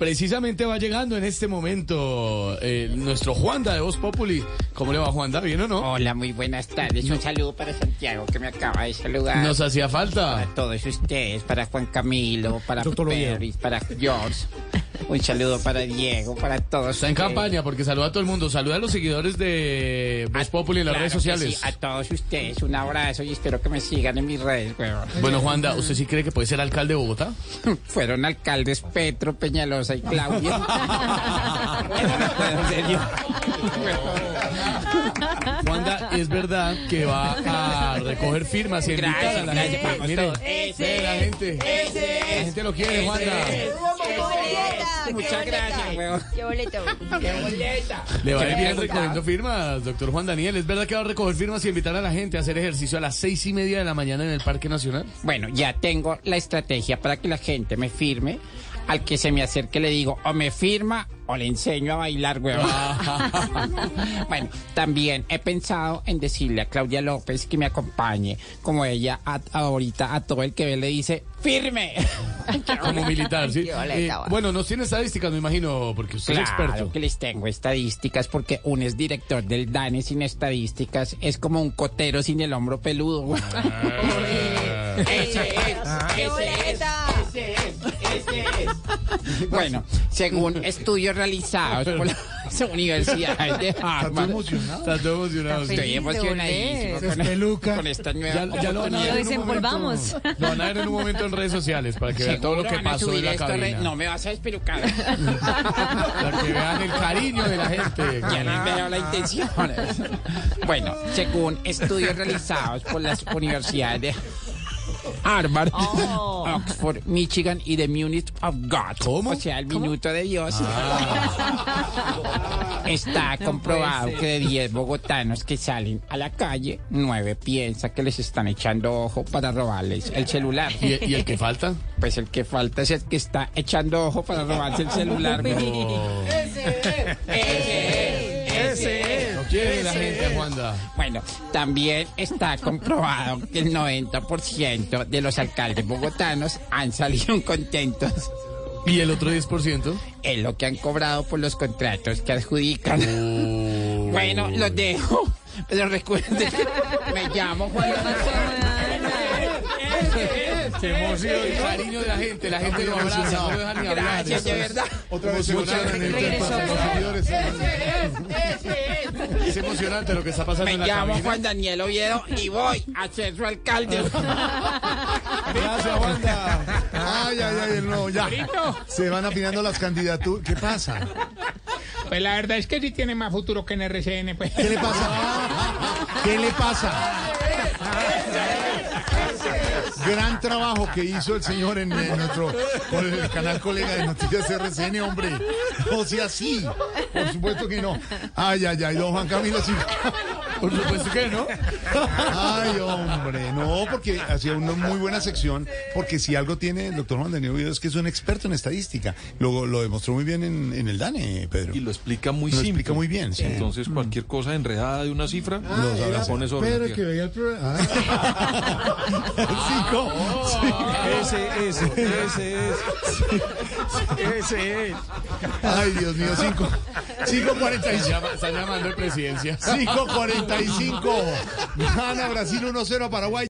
Precisamente va llegando en este momento nuestro Juanda de Voz Populi. ¿Cómo le va, Juanda? ¿Bien o no? Hola, muy buenas tardes. Un saludo para Santiago, que me acaba de saludar. Nos hacía falta. Para todos ustedes, para Juan Camilo, para Pervis, para George. Un saludo para Diego, para todos. Está en campaña porque saluda a todo el mundo. Saluda a los seguidores de Voz Populi en las redes sociales. Sí, a todos ustedes, un abrazo y espero que me sigan en mis redes, huevón. Bueno, Juanda, ¿usted sí cree que puede ser alcalde de Bogotá? Fueron alcaldes Petro, Peñalosa y Claudia. ¿En serio? Juanda, es verdad que va a recoger firmas y invitar a la gente. Miren, la gente lo quiere, Juanda. Muchas gracias, weón. Qué boleta. Le va a ir bien recogiendo firmas, doctor Juan Daniel. ¿Es verdad que va a recoger firmas y invitar a la gente a hacer ejercicio a las 6:30 de la mañana en el Parque Nacional? Bueno, ya tengo la estrategia para que la gente me firme. Al que se me acerque le digo, o me firma o le enseño a bailar, weón. Bueno, también he pensado en decirle a Claudia López que me acompañe, como ella ahorita a todo el que ve le dice, ¡firme! Como militar, ¿sí? Bueno, nos tiene estadísticas, me imagino, porque usted es experto. Claro que les tengo estadísticas, porque un es director del DANE sin estadísticas, es como un cotero sin el hombro peludo, weón. Bueno, según estudios realizados por las universidades de Harvard. ¿Está emocionado? Estoy emocionadísimo con esta nueva. Ya lo desenvolvamos. Lo van a ver en un momento en redes sociales para que vean todo lo que pasó en la cabina. No me vas a despelucar. Para que vean el cariño de la gente. Ya no he dado la intención. Bueno, según estudios realizados por las universidades de Harvard, Oxford, Michigan y The Minute of God. ¿Cómo? O sea, el minuto de Dios. Está comprobado que de 10 bogotanos que salen a la calle, 9 piensa que les están echando ojo para robarles el celular. ¿Y el que falta? Pues el que falta es el que está echando ojo para robarse el celular. No. Ese es. No quiere la gente, Juanda. Bueno, también está comprobado que el 90% de los alcaldes bogotanos han salido contentos. ¿Y el otro 10%? Es lo que han cobrado por los contratos que adjudican. Bueno, los dejo. Pero recuerden que me llamo Juan. Se emocionó el cariño de la gente lo abraza, no deja ni hablar. Gracias, de verdad. Otra vez es emocionante lo que está pasando en la cabina. Me llamo Juan Daniel Oviedo y voy a ser su alcalde. Gracias, Juanda. Ay, no, ya. Se van afinando las candidaturas. ¿Qué pasa? Pues la verdad es que sí tiene más futuro que en RCN, pues. ¿Qué le pasa? Gran trabajo que hizo el señor con el canal colega de Noticias RCN, hombre. O sea, sí. Por supuesto que no. Ay, don Juan Camilo, sí. Por supuesto que no. Ay, hombre, no, porque hacía una muy buena sección, porque si algo tiene el doctor Juan Daniel Oviedo es que es un experto en estadística. Lo demostró muy bien en el DANE, Pedro. Y lo explica muy simple. Lo explica muy bien, sí. Entonces, cualquier cosa enredada de una cifra, la pone sobre Pedro, que veía el programa. Ese es. Ay, Dios mío, 5:45. Están llamando de presidencia. 5:45. Gana Brasil 1-0 a Paraguay.